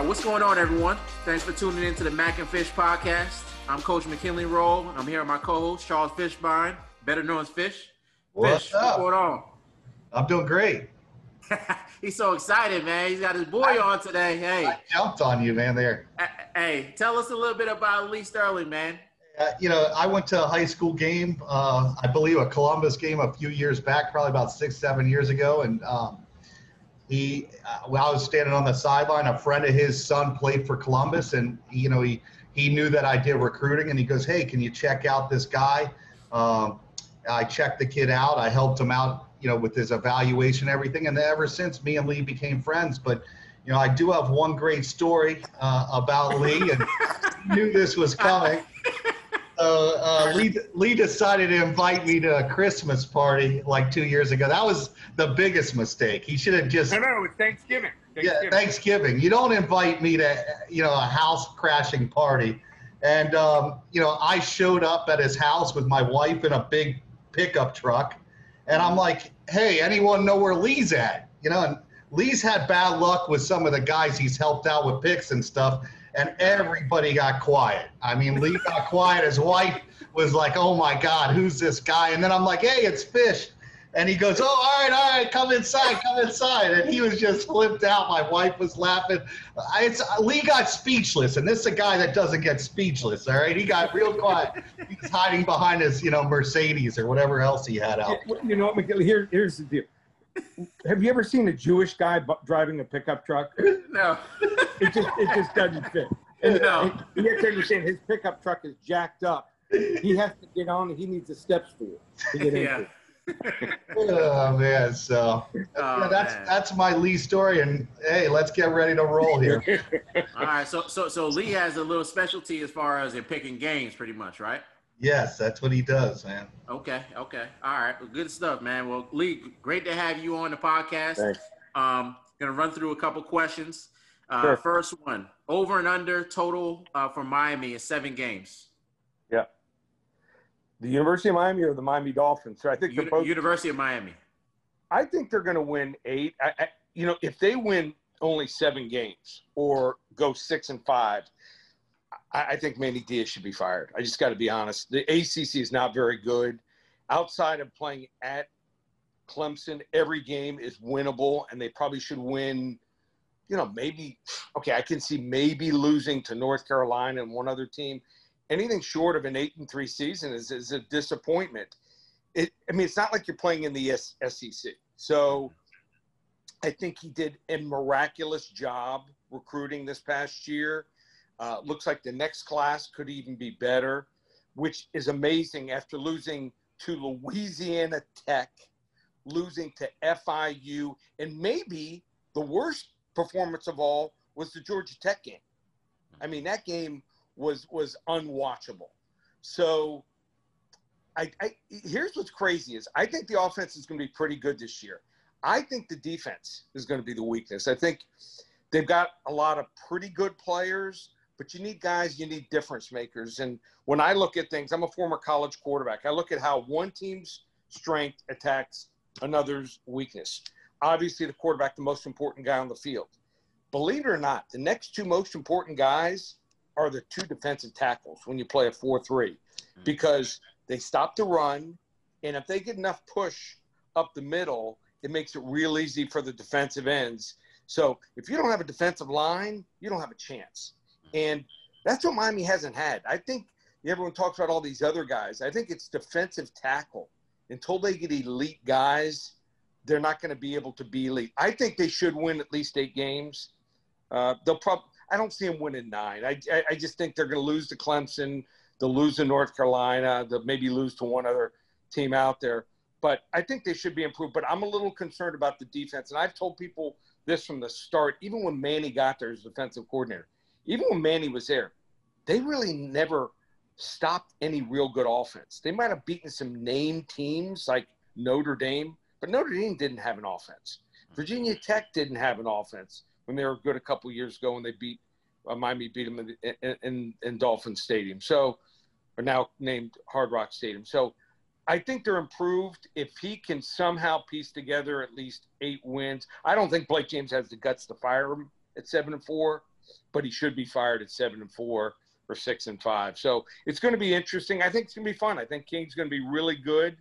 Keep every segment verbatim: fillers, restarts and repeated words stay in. Uh, what's going on, everyone? Thanks for tuning in to the Mack and Fish Podcast. I'm Coach McKinley Roll. I'm here with my co-host, Charles Fishbine, better known as Fish. What's Fish, up? What's going on? I'm doing great. He's so excited, man. He's got his boy I, on today. Hey, I jumped on you, man, there. Hey, tell us a little bit about Lee Sterling, man. Uh, you know, I went to a high school game, uh, I believe a Columbus game a few years back, probably about six, seven years ago. And um, he, uh, when I was standing on the sideline, a friend of his son played for Columbus. And, you know, he, he knew that I did recruiting. And he goes, hey, can you check out this guy? Um, I checked the kid out. I helped him out, you know, with his evaluation and everything. And ever since, me and Lee became friends. But, you know, I do have one great story uh, about Lee, and knew this was coming. So uh, Lee, Lee decided to invite me to a Christmas party like two years ago. That was the biggest mistake. He should have just – No, no, it was Thanksgiving. Thanksgiving. Yeah, Thanksgiving. You don't invite me to, you know, a house-crashing party. And, um, you know, I showed up at his house with my wife in a big pickup truck. And I'm like, hey, anyone know where Lee's at? You know, and Lee's had bad luck with some of the guys he's helped out with picks and stuff, and everybody got quiet. I mean, Lee got quiet. His wife was like, oh, my God, who's this guy? And then I'm like, hey, it's Fish. And he goes, oh, all right, all right, come inside, come inside. And he was just flipped out. My wife was laughing. I, it's, Lee got speechless, and this is a guy that doesn't get speechless, all right? He got real quiet. He was hiding behind his, you know, Mercedes or whatever else he had out. You know what, McKinley, here, here's the deal. Have you ever seen a Jewish guy bu- driving a pickup truck? No. It just it just doesn't fit. And, no. And you have to understand, his pickup truck is jacked up. He has to get on, and he needs a step stool to get into it. Oh man, so oh, yeah, that's man. that's my Lee story, and hey, let's get ready to roll here. All right, so so so Lee has a little specialty as far as in picking games, pretty much, right? Yes, that's what he does, man. Okay, okay, all right, well, good stuff, man. Well, Lee, great to have you on the podcast. Thanks. Um, gonna run through a couple questions. Uh, sure. First one: over and under total uh, for Miami is seven games. Yeah. The University of Miami or the Miami Dolphins? So I think U- both, University of Miami. I think they're going to win eight. I, I, you know, if they win only seven games or go six and five, I, I think Manny Diaz should be fired. I just got to be honest. The A C C is not very good. Outside of playing at Clemson, every game is winnable, and they probably should win, you know, maybe – okay, I can see maybe losing to North Carolina and one other team. Anything short of an eight and three season is, is a disappointment. It, I mean, it's not like you're playing in the S E C. So I think he did a miraculous job recruiting this past year. Uh, looks like the next class could even be better, which is amazing after losing to Louisiana Tech, losing to F I U, and maybe the worst performance of all was the Georgia Tech game. I mean, that game – was was unwatchable. So I, I here's what's crazy is I think the offense is going to be pretty good this year. I think the defense is going to be the weakness. I think they've got a lot of pretty good players, but you need guys, you need difference makers. And when I look at things, I'm a former college quarterback. I look at how one team's strength attacks another's weakness. Obviously, the quarterback, the most important guy on the field. Believe it or not, the next two most important guys are the two defensive tackles when you play a four three, because they stop the run, and if they get enough push up the middle, it makes it real easy for the defensive ends. So if you don't have a defensive line, you don't have a chance. And that's what Miami hasn't had. I think everyone talks about all these other guys. I think it's defensive tackle. Until they get elite guys, they're not going to be able to be elite. I think they should win at least eight games. Uh, they'll probably – I don't see them winning nine. I, I, I just think they're going to lose to Clemson. They'll lose to North Carolina. They'll maybe lose to one other team out there. But I think they should be improved. But I'm a little concerned about the defense. And I've told people this from the start, even when Manny got there as defensive coordinator, even when Manny was there, they really never stopped any real good offense. They might have beaten some name teams like Notre Dame, but Notre Dame didn't have an offense. Virginia Tech didn't have an offense when they were good a couple years ago when they beat uh, Miami beat them in, in, in, in Dolphin Stadium. So, or now named Hard Rock Stadium. So I think they're improved if he can somehow piece together at least eight wins. I don't think Blake James has the guts to fire him at seven and four. but he should be fired at seven and four or six and five. So it's going to be interesting. I think it's going to be fun. I think King's going to be really good.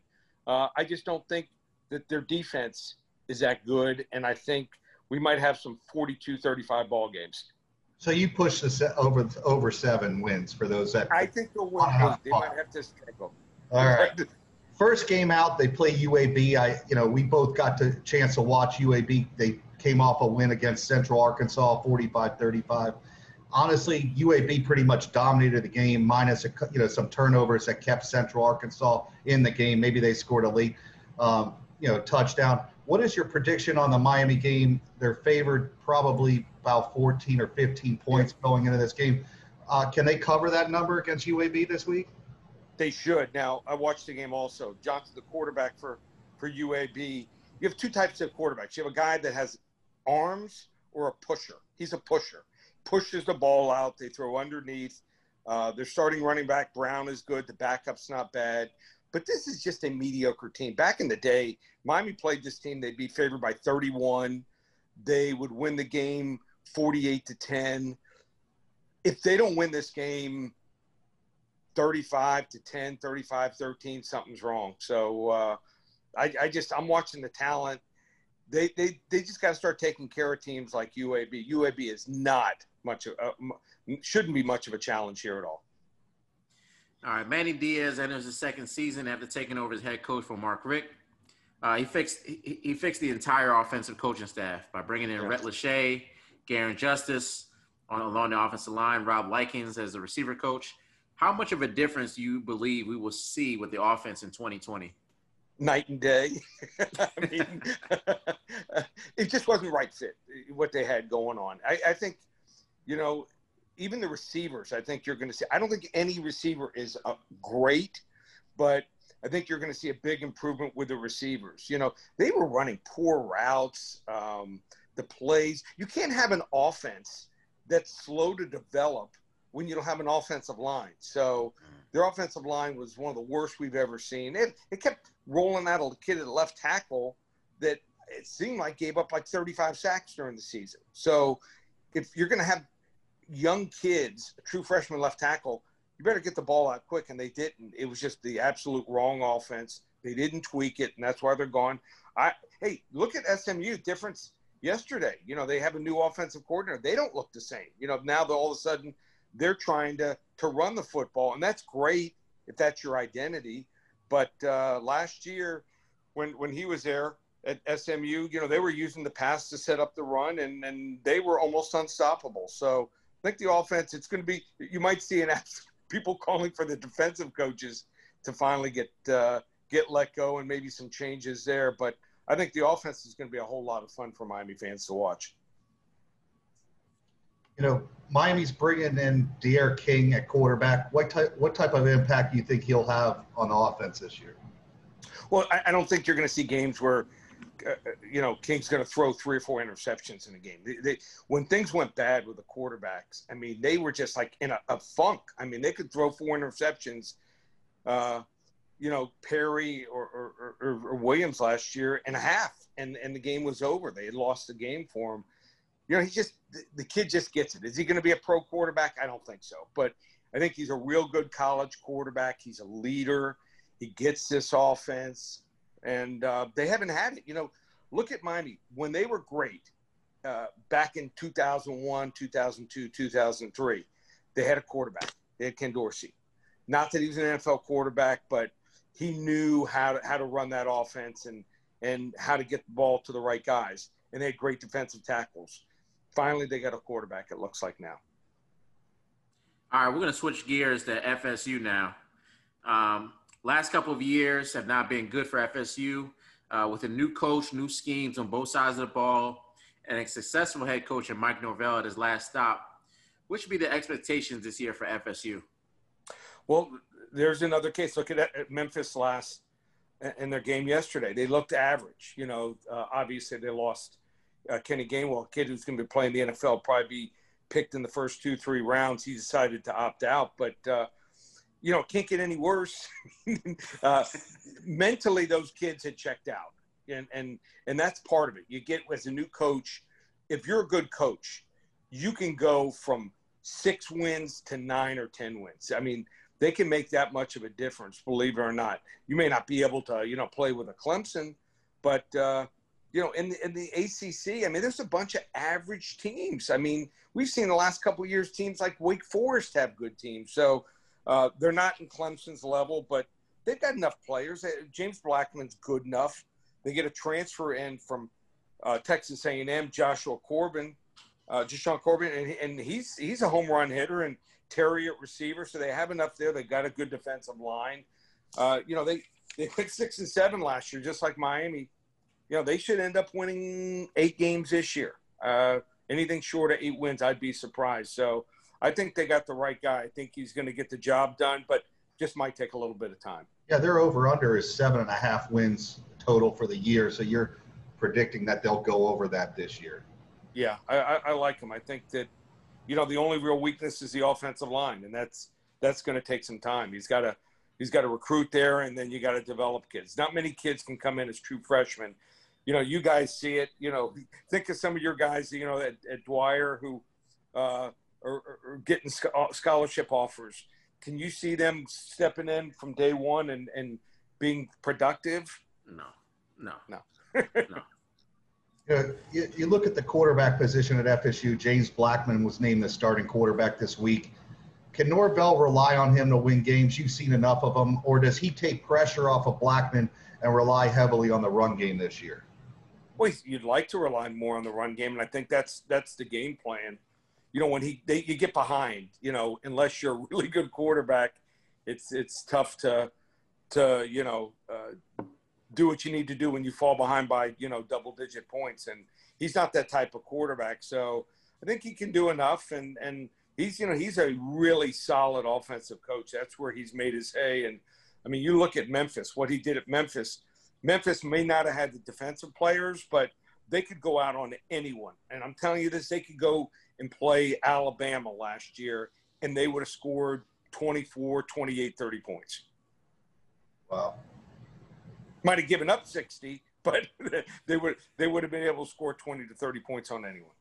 Uh, I just don't think that their defense is that good. And I think we might have some forty-two thirty-five ball games. So you push the se- over over seven wins for those that I think they'll win. Uh-huh. They might have to struggle. All right. First game out, they play U A B. I, you know, we both got the chance to watch U A B. They came off a win against Central Arkansas, forty-five thirty-five. Honestly, U A B pretty much dominated the game, minus a, you know some turnovers that kept Central Arkansas in the game. Maybe they scored a late, um, you know, touchdown. What is your prediction on the Miami game? They're favored probably about fourteen or fifteen points going into this game. Uh, can they cover that number against U A B this week? They should. Now, I watched the game also. Johnson, the quarterback for, for U A B. You have two types of quarterbacks. You have a guy that has arms or a pusher. He's a pusher. Pushes the ball out. They throw underneath. Uh, their starting running back, Brown, is good. The backup's not bad. But this is just a mediocre team. Back in the day, Miami played this team. They'd be favored by thirty-one. They would win the game forty-eight to ten. If they don't win this game thirty-five to ten, thirty-five thirteen, something's wrong. So uh, I, I just, I'm watching the talent. They they, they just got to start taking care of teams like U A B. U A B is not much, of, uh, shouldn't be much of a challenge here at all. All right, Manny Diaz enters his second season after taking over as head coach for Mark Richt. Uh, he fixed he, he fixed the entire offensive coaching staff by bringing in yes. Rhett Lachey, Garen Justice on along the offensive line, Rob Likens as the receiver coach. How much of a difference do you believe we will see with the offense in twenty twenty? Night and day. I mean, it just wasn't right fit, what they had going on. I, I think, you know, even the receivers, I think you're going to see – I don't think any receiver is uh, great, but I think you're going to see a big improvement with the receivers. You know, they were running poor routes, um, the plays. You can't have an offense that's slow to develop when you don't have an offensive line. So their offensive line was one of the worst we've ever seen. It, it kept rolling out a kid at left tackle that it seemed like gave up like thirty-five sacks during the season. So if you're going to have young kids, a true freshman left tackle, you better get the ball out quick, and they didn't. It was just the absolute wrong offense. They didn't tweak it, and that's why they're gone. I, hey, look at S M U difference yesterday. You know, they have a new offensive coordinator. They don't look the same. You know, now they're all of a sudden – they're trying to, to run the football, and that's great if that's your identity. But uh, last year when when he was there at S M U, you know, they were using the pass to set up the run, and, and they were almost unstoppable. So I think the offense, it's going to be – you might see an people calling for the defensive coaches to finally get uh, get let go and maybe some changes there. But I think the offense is going to be a whole lot of fun for Miami fans to watch. You know, Miami's bringing in D'Eriq King at quarterback. What type, what type of impact do you think he'll have on the offense this year? Well, I, I don't think you're going to see games where, uh, you know, King's going to throw three or four interceptions in a game. They, they, when things went bad with the quarterbacks, I mean, they were just like in a, a funk. I mean, they could throw four interceptions, uh, you know, Perry or, or, or, or Williams last year and a half, and, and the game was over. They had lost the game for him. You know, he just – the kid just gets it. Is he going to be a pro quarterback? I don't think so. But I think he's a real good college quarterback. He's a leader. He gets this offense. And uh, they haven't had it. You know, look at Miami. When they were great uh, back in two thousand one, two thousand two, two thousand three, they had a quarterback. They had Ken Dorsey. Not that he was an N F L quarterback, but he knew how to, how to run that offense and, and how to get the ball to the right guys. And they had great defensive tackles. Finally, they got a quarterback, it looks like now. All right, we're going to switch gears to F S U now. Um, last couple of years have not been good for F S U. Uh, with a new coach, new schemes on both sides of the ball, and a successful head coach in Mike Norvell at his last stop, what should be the expectations this year for F S U? Well, there's another case. Look at, at Memphis last in their game yesterday. They looked average. You know, uh, obviously they lost – Uh, Kenny Gainwell, a kid who's going to be playing the N F L, probably be picked in the first two, three rounds. He decided to opt out. But, uh, you know, it can't get any worse. uh, mentally, those kids had checked out. And, and and that's part of it. You get, as a new coach, if you're a good coach, you can go from six wins to nine or ten wins. I mean, they can make that much of a difference, believe it or not. You may not be able to, you know, play with a Clemson, but, uh, you know, in, in the A C C, I mean, there's a bunch of average teams. I mean, we've seen the last couple of years teams like Wake Forest have good teams. So uh, they're not in Clemson's level, but they've got enough players. James Blackman's good enough. They get a transfer in from uh, Texas A and M, Joshua Corbin, uh, Deshaun Corbin, and, and he's he's a home run hitter, and Terry at receiver. So they have enough there. They got a good defensive line. Uh, you know, they they went six and seven last year, just like Miami. You know, they should end up winning eight games this year. Uh, anything short of eight wins, I'd be surprised. So I think they got the right guy. I think he's going to get the job done, but just might take a little bit of time. Yeah, their over-under is seven and a half wins total for the year. So you're predicting that they'll go over that this year. Yeah, I, I, I like them. I think that, you know, the only real weakness is the offensive line, and that's that's going to take some time. He's got to he's got to recruit there, and then you got to develop kids. Not many kids can come in as true freshmen. You know, you guys see it. You know, think of some of your guys, you know, at, at Dwyer who uh, are, are getting scholarship offers. Can you see them stepping in from day one and, and being productive? No, no, no, no. You know, you, you look at the quarterback position at F S U. James Blackman was named the starting quarterback this week. Can Norvell rely on him to win games? You've seen enough of them. Or does he take pressure off of Blackman and rely heavily on the run game this year? Well, you'd like to rely more on the run game, and I think that's that's the game plan. You know, when he they, you get behind, you know, unless you're a really good quarterback, it's it's tough to to you know uh, do what you need to do when you fall behind by you know double digit points. And he's not that type of quarterback, so I think he can do enough. And and he's you know he's a really solid offensive coach. That's where he's made his hay. And I mean, you look at Memphis, what he did at Memphis. Memphis may not have had the defensive players, but they could go out on anyone. And I'm telling you this, they could go and play Alabama last year, and they would have scored twenty-four, twenty-eight, thirty points. Wow. Might have given up sixty, but they would they would have been able to score twenty to thirty points on anyone.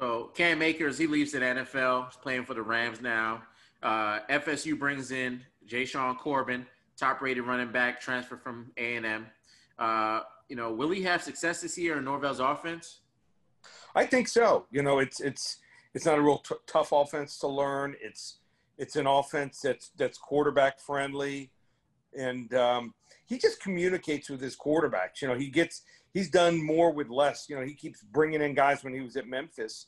Oh, Cam Akers, he leaves the N F L. He's playing for the Rams now. Uh, F S U brings in Deshaun Corbin, top-rated running back, transfer from A and M. Uh, you know, will he have success this year in Norvell's offense? I think so. You know, it's it's it's not a real t- tough offense to learn. It's it's an offense that's that's quarterback friendly, and um, he just communicates with his quarterbacks. You know, he gets he's done more with less. You know, he keeps bringing in guys when he was at Memphis,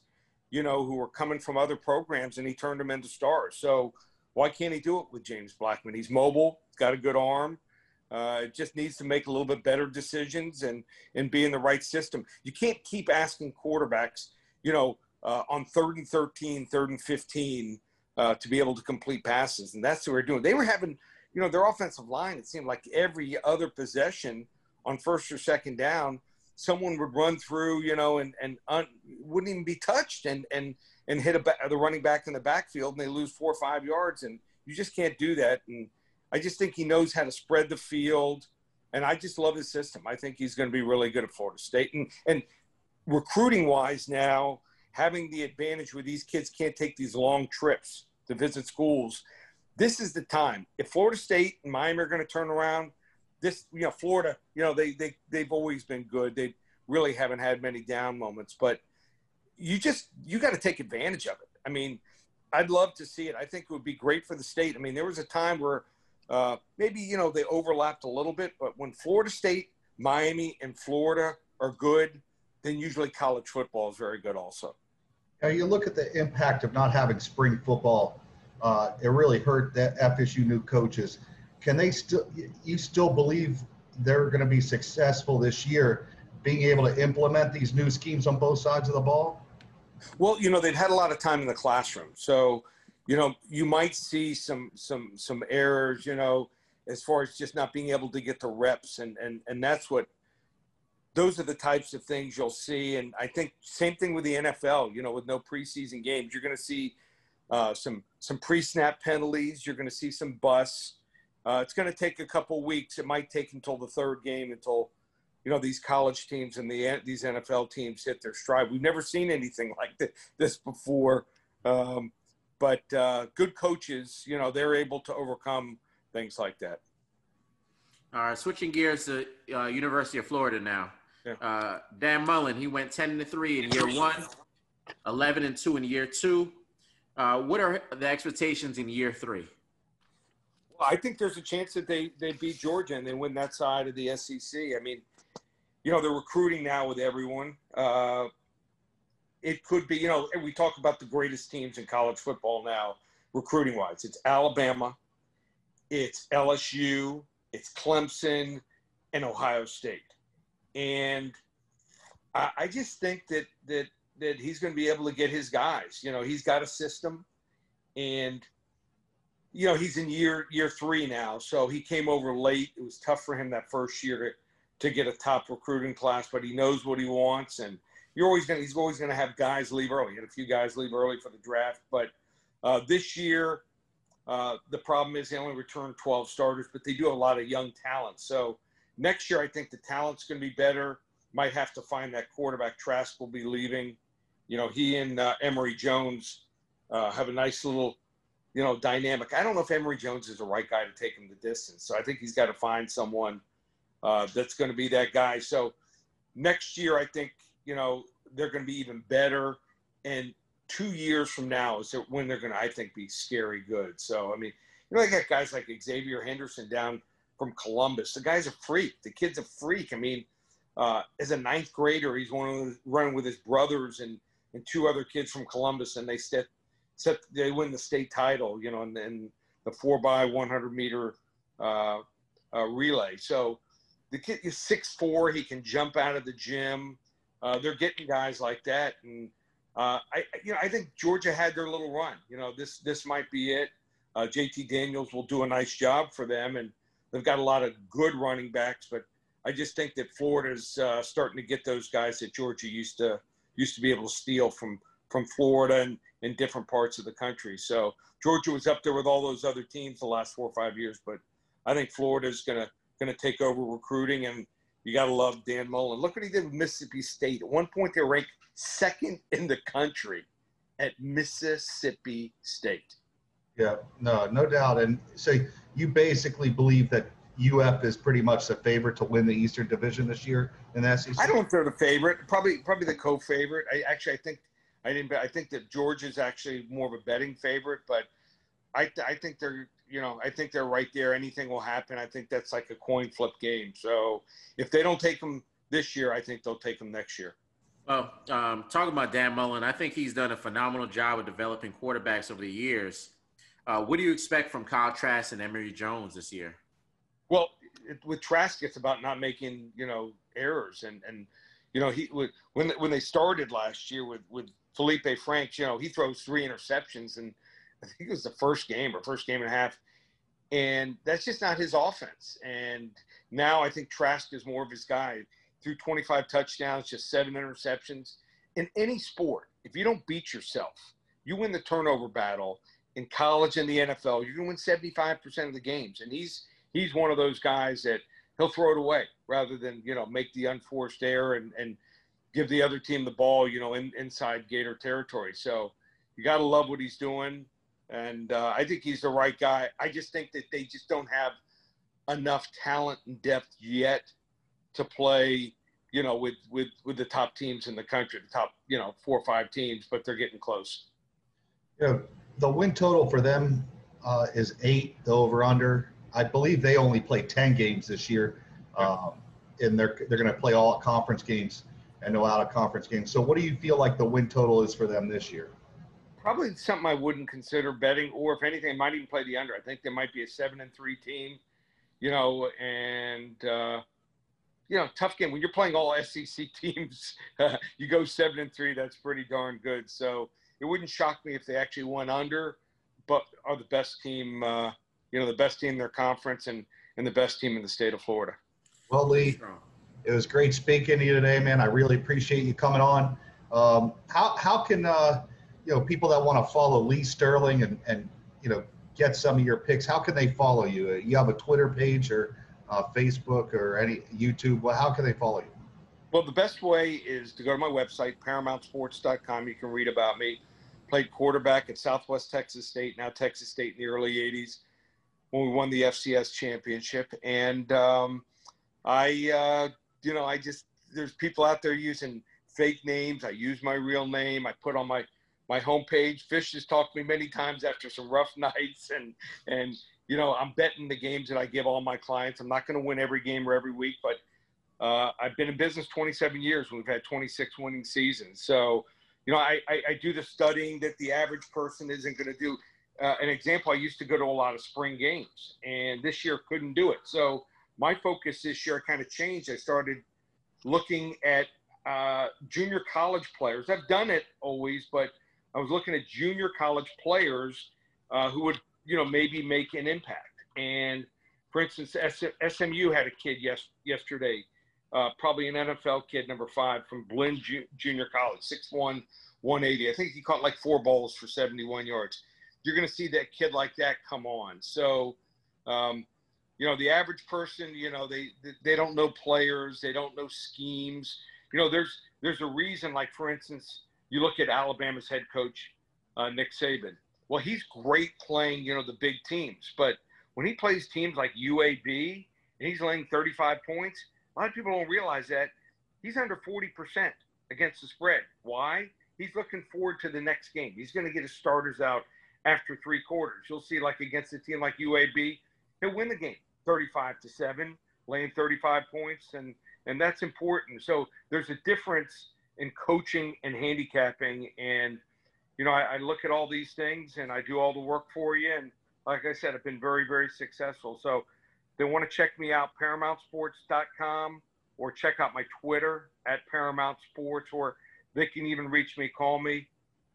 you know, who were coming from other programs, and he turned them into stars. So why can't he do it with James Blackman? He's mobile, got a good arm, uh, just needs to make a little bit better decisions and, and be in the right system. You can't keep asking quarterbacks, you know, uh, on third and thirteen, third and fifteen uh, to be able to complete passes. And that's what we're doing. They were having, you know, their offensive line, it seemed like every other possession on first or second down, someone would run through, you know, and, and un, wouldn't even be touched and, and, and hit a ba- the running back in the backfield, and they lose four or five yards, and you just can't do that. And I just think he knows how to spread the field, and I just love his system. I think he's going to be really good at Florida State. And, and recruiting-wise now, having the advantage where these kids can't take these long trips to visit schools, this is the time. If Florida State and Miami are going to turn around, this, you know, Florida, you know, they, they, they've always been good. They really haven't had many down moments, but you just, you got to take advantage of it. I mean, I'd love to see it. I think it would be great for the state. I mean, there was a time where uh, maybe, you know, they overlapped a little bit, but when Florida State, Miami, and Florida are good, then usually college football is very good also. Now you look at the impact of not having spring football. Uh, it really hurt that F S U new coaches. Can they still, you still believe they're going to be successful this year, being able to implement these new schemes on both sides of the ball? Well, you know, they've had a lot of time in the classroom. So, you know, you might see some some some errors, you know, as far as just not being able to get the reps. And, and, and that's what, those are the types of things you'll see. And I think same thing with the N F L, you know, with no preseason games, you're going to see uh, some, some pre-snap penalties. You're going to see some busts. Uh, it's going to take a couple weeks. It might take until the third game, until you know, these college teams and the these N F L teams hit their stride. We've never seen anything like th- this before. Um, but uh, good coaches, you know, they're able to overcome things like that. All right, switching gears to uh, University of Florida now. Yeah. Uh, Dan Mullen, he went ten and three in year one, eleven and two in year two. Uh, what are the expectations in year three? Well, I think there's a chance that they, they beat Georgia and they win that side of the S E C. I mean, you know, they're recruiting now with everyone. Uh, it could be, you know, and we talk about the greatest teams in college football now, recruiting-wise. It's Alabama, it's L S U, it's Clemson, and Ohio State. And I, I just think that that that he's going to be able to get his guys. You know, he's got a system, and, you know, he's in year year three now, so he came over late. It was tough for him that first year to, to get a top recruiting class, but he knows what he wants, and you're always going he's always going to have guys leave early. He had a few guys leave early for the draft, but uh, this year uh, the problem is they only return twelve starters, but they do have a lot of young talent. So next year, I think the talent's going to be better. Might have to find that quarterback. Trask will be leaving. You know, he and uh, Emory Jones uh, have a nice little, you know, dynamic. I don't know if Emory Jones is the right guy to take him the distance. So I think he's got to find someone uh, that's going to be that guy. So next year, I think, you know, they're going to be even better. And two years from now is when they're going to, I think, be scary good. So, I mean, you know, they got guys like Xavier Henderson down from Columbus. The guy's a freak. The kid's a freak. I mean, uh, as a ninth grader, he's one of those, running with his brothers and, and two other kids from Columbus, and they set, set they win the state title, you know, and then the four by one hundred meter uh, uh, relay. So the kid is six foot four. He can jump out of the gym. Uh, they're getting guys like that, and uh, I you know I think Georgia had their little run. You know, this this might be it. Uh, J T Daniels will do a nice job for them, and they've got a lot of good running backs, but I just think that Florida's uh, starting to get those guys that Georgia used to used to be able to steal from from Florida and in different parts of the country. So Georgia was up there with all those other teams the last four or five years, but I think Florida's gonna gonna take over recruiting, and you gotta love Dan Mullen. Look what he did with Mississippi State. At one point, they were ranked second in the country at Mississippi State. Yeah, no, no doubt. And so you basically believe that U F is pretty much the favorite to win the Eastern Division this year in the S E C? I don't think they're the favorite. Probably, probably the co-favorite. I actually, I think, I didn't. I think that Georgia's actually more of a betting favorite, but I, I think they're, you know, I think they're right there. Anything will happen. I think that's like a coin flip game. So if they don't take them this year, I think they'll take them next year. Well, um, talking about Dan Mullen, I think he's done a phenomenal job of developing quarterbacks over the years. Uh, what do you expect from Kyle Trask and Emory Jones this year? Well, it, with Trask, it's about not making, you know, errors. And, and you know, he when when they started last year with, with Felipe Franks, you know, he throws three interceptions, and I think it was the first game or first game and a half. And that's just not his offense. And now I think Trask is more of his guy. Threw twenty-five touchdowns, just seven interceptions. In any sport, if you don't beat yourself, you win the turnover battle. In college and the N F L, you're going to win seventy-five percent of the games. And he's he's one of those guys that he'll throw it away rather than, you know, make the unforced error and, and give the other team the ball, you know, in, inside Gator territory. So you got to love what he's doing. And uh, I think he's the right guy. I just think that they just don't have enough talent and depth yet to play, you know, with, with, with the top teams in the country, the top, you know, four or five teams, but they're getting close. Yeah. The win total for them uh, is eight, the over-under. I believe they only play ten games this year, um, and they're they're going to play all conference games and no out-of-conference games. So what do you feel like the win total is for them this year? Probably something I wouldn't consider betting, or if anything, I might even play the under. I think there might be a seven and three team, you know, and, uh, you know, tough game. When you're playing all S E C teams, you go seven and three, that's pretty darn good. So it wouldn't shock me if they actually went under, but are the best team, uh, you know, the best team in their conference and, and the best team in the state of Florida. Well, Lee, it was great speaking to you today, man. I really appreciate you coming on. Um, how how can, uh, you know, people that want to follow Lee Sterling and, and, you know, get some of your picks, how can they follow you? You have a Twitter page or uh, Facebook or any YouTube? Well, how can they follow you? Well, the best way is to go to my website, paramount sports dot com. You can read about me. Played quarterback at Southwest Texas State, now Texas State in the early eighties when we won the F C S championship. And um, I, uh, you know, I just, there's people out there using fake names. I use my real name. I put on my, my homepage. Fish has talked to me many times after some rough nights. And, and, you know, I'm betting the games that I give all my clients. I'm not going to win every game or every week, but uh, I've been in business twenty-seven years. We've had twenty-six winning seasons. So, you know, I, I, I do the studying that the average person isn't going to do. Uh, an example, I used to go to a lot of spring games, and this year couldn't do it. So my focus this year kind of changed. I started looking at uh, junior college players. I've done it always, but I was looking at junior college players uh, who would, you know, maybe make an impact. And, for instance, S M U had a kid yes, yesterday. Uh, probably an N F L kid, number five, from Blinn Ju- Junior College, six one, one eighty. I think he caught like four balls for seventy-one yards. You're going to see that kid like that come on. So, um, you know, the average person, you know, they, they they don't know players. They don't know schemes. You know, there's there's a reason, like, for instance, you look at Alabama's head coach, uh, Nick Saban. Well, he's great playing, you know, the big teams. But when he plays teams like U A B and he's laying thirty-five points, a lot of people don't realize that he's under forty percent against the spread. Why? He's looking forward to the next game. He's going to get his starters out after three quarters. You'll see, like, against a team like U A B, he'll win the game thirty-five to seven, laying thirty-five points, and, and that's important. So there's a difference in coaching and handicapping. And, you know, I, I look at all these things, and I do all the work for you. And, like I said, I've been very, very successful. So, they want to check me out, paramount sports dot com, or check out my Twitter at Paramount Sports, or they can even reach me, call me,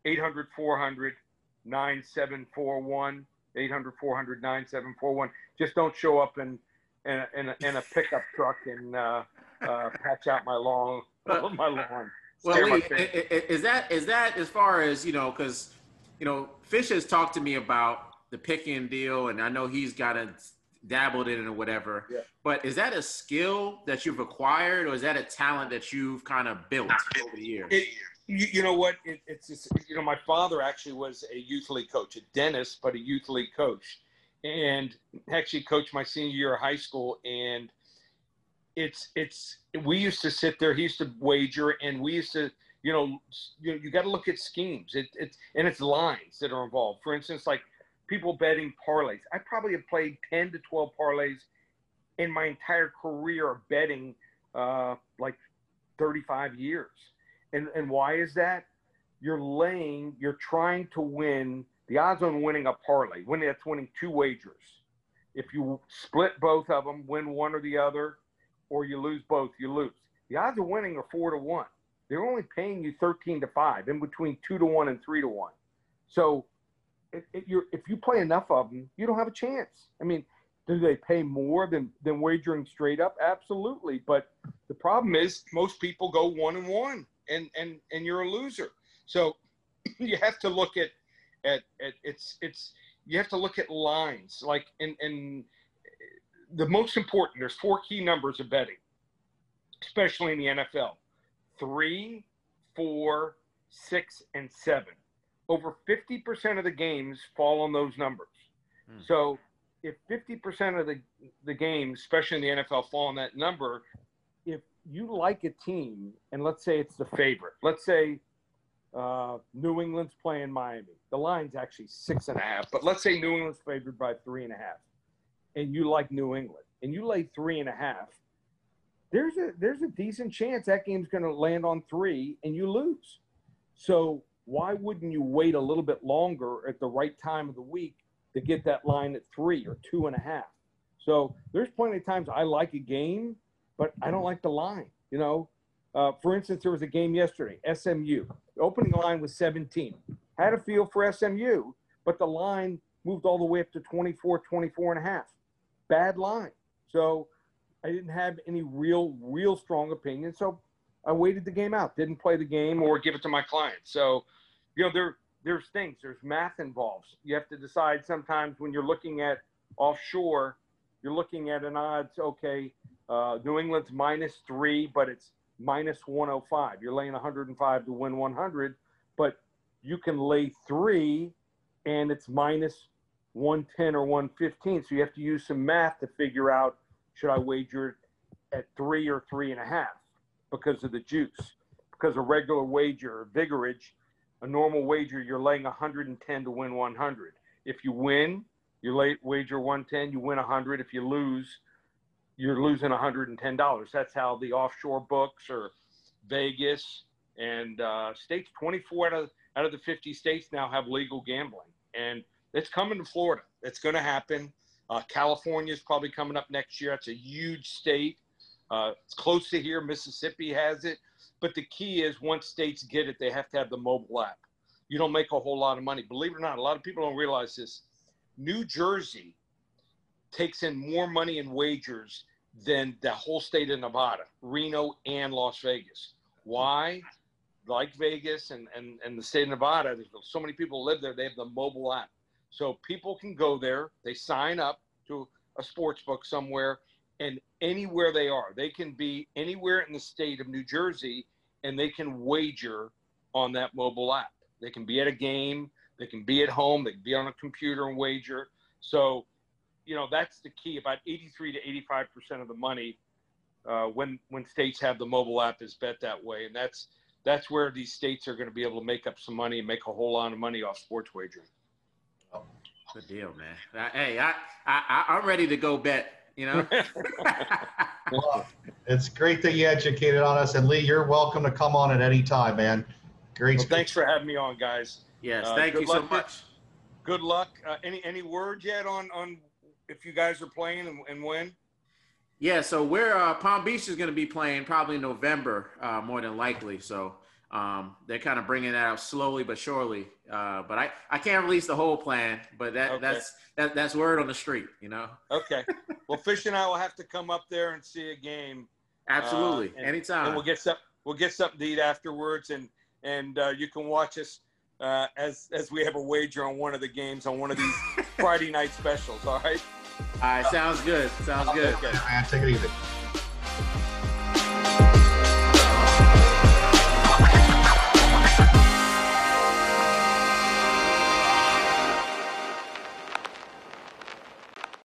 eight hundred, four hundred, nine seven four one, eight hundred, four hundred, nine seven four one. Just don't show up in, in, in, a, in a pickup truck and uh, uh, patch out my lawn. Well, my lawn. Well, Lee, is that, is that as far as, you know, because, you know, Fish has talked to me about the pick-in deal, and I know he's got a – dabbled in it or whatever, yeah. But is that a skill that you've acquired, or is that a talent that you've kind of built over the years? It, you, you know what? It, it's just, you know, my father actually was a youth league coach, a dentist, but a youth league coach, and actually coached my senior year of high school. And it's it's we used to sit there. He used to wager, and we used to, you know, you, you got to look at schemes. It, it's and it's lines that are involved. For instance, like, people betting parlays. I probably have played ten to twelve parlays in my entire career of betting, uh, like thirty-five years. And and why is that? You're laying, you're trying to win. The odds on winning a parlay, when that's winning two wagers. If you split both of them, win one or the other, or you lose both, you lose. The odds of winning are four to one. They're only paying you thirteen to five, in between two to one and three to one. So, If, if, you're, if you play enough of them, you don't have a chance. I mean, do they pay more than, than wagering straight up? Absolutely. But the problem is most people go one and one, and, and, and you're a loser. So you have to look at, at, at it's, it's, you have to look at lines. Like, and, and the most important, there's four key numbers of betting, especially in the N F L, three, four, six, and seven. Over fifty percent of the games fall on those numbers. Hmm. So if fifty percent of the, the games, especially in the N F L, fall on that number, if you like a team, and let's say it's the favorite, let's say uh, New England's playing Miami. The line's actually six and a half, but let's say New England's favored by three and a half, and you like New England, and you lay three and a half, there's a, there's a decent chance that game's going to land on three, and you lose. So why wouldn't you wait a little bit longer at the right time of the week to get that line at three or two and a half? So there's plenty of times I like a game, but I don't like the line. You know, uh, for instance, there was a game yesterday, S M U. The opening line was seventeen. Had a feel for S M U, but the line moved all the way up to twenty-four, twenty-four and a half. Bad line. So I didn't have any real, real strong opinion. So I waited the game out, didn't play the game or give it to my client. So, you know, there there's things, there's math involved. You have to decide sometimes when you're looking at offshore, you're looking at an odds, okay, uh, New England's minus three, but it's minus one oh five. You're laying one oh five to win one hundred, but you can lay three and it's minus one ten or one fifteen. So you have to use some math to figure out, should I wager at three or three and a half because of the juice? Because a regular wager, a vigorage, a normal wager, you're laying one ten to win one hundred. If you win, you lay wager one ten, you win one hundred. If you lose, you're losing one hundred ten dollars. That's how the offshore books or Vegas and uh, states, twenty-four out of, out of the fifty states now have legal gambling. And it's coming to Florida. It's going to happen. Uh, California is probably coming up next year. It's a huge state. Uh, it's close to here. Mississippi has it. But the key is once states get it, they have to have the mobile app. You don't make a whole lot of money. Believe it or not, a lot of people don't realize this. New Jersey takes in more money in wagers than the whole state of Nevada, Reno, and Las Vegas. Why? Like Vegas and, and, and the state of Nevada, there's so many people live there, they have the mobile app. So people can go there, they sign up to a sports book somewhere, and anywhere they are, they can be anywhere in the state of New Jersey, and they can wager on that mobile app. They can be at a game, they can be at home, they can be on a computer and wager. So, you know, that's the key. About eighty-three to eighty-five percent of the money uh, when when states have the mobile app is bet that way. And that's that's where these states are going to be able to make up some money and make a whole lot of money off sports wagering. Good deal, man. I, hey, I, I, I'm ready to go bet, you know. Well, it's great that you educated on us. And, Lee, you're welcome to come on at any time, man. Great. Well, thanks for having me on, guys. Yes, uh, thank you so much. Good luck. Uh, any any word yet on, on if you guys are playing and, and when? Yeah, so we're uh, Palm Beach is going to be playing probably November, uh, more than likely. So um, they're kind of bringing that out slowly but surely. Uh, but I, I can't release the whole plan, but that okay. that's that, that's word on the street, you know. Okay. Well, Fish and I will have to come up there and see a game. Absolutely, uh, and, anytime. And we'll get some, we'll get something to eat afterwards, and and uh, you can watch us. Uh, as as we have a wager on one of the games on one of these Friday night specials. All right. All right. Sounds good. Sounds good. Okay. Take it easy.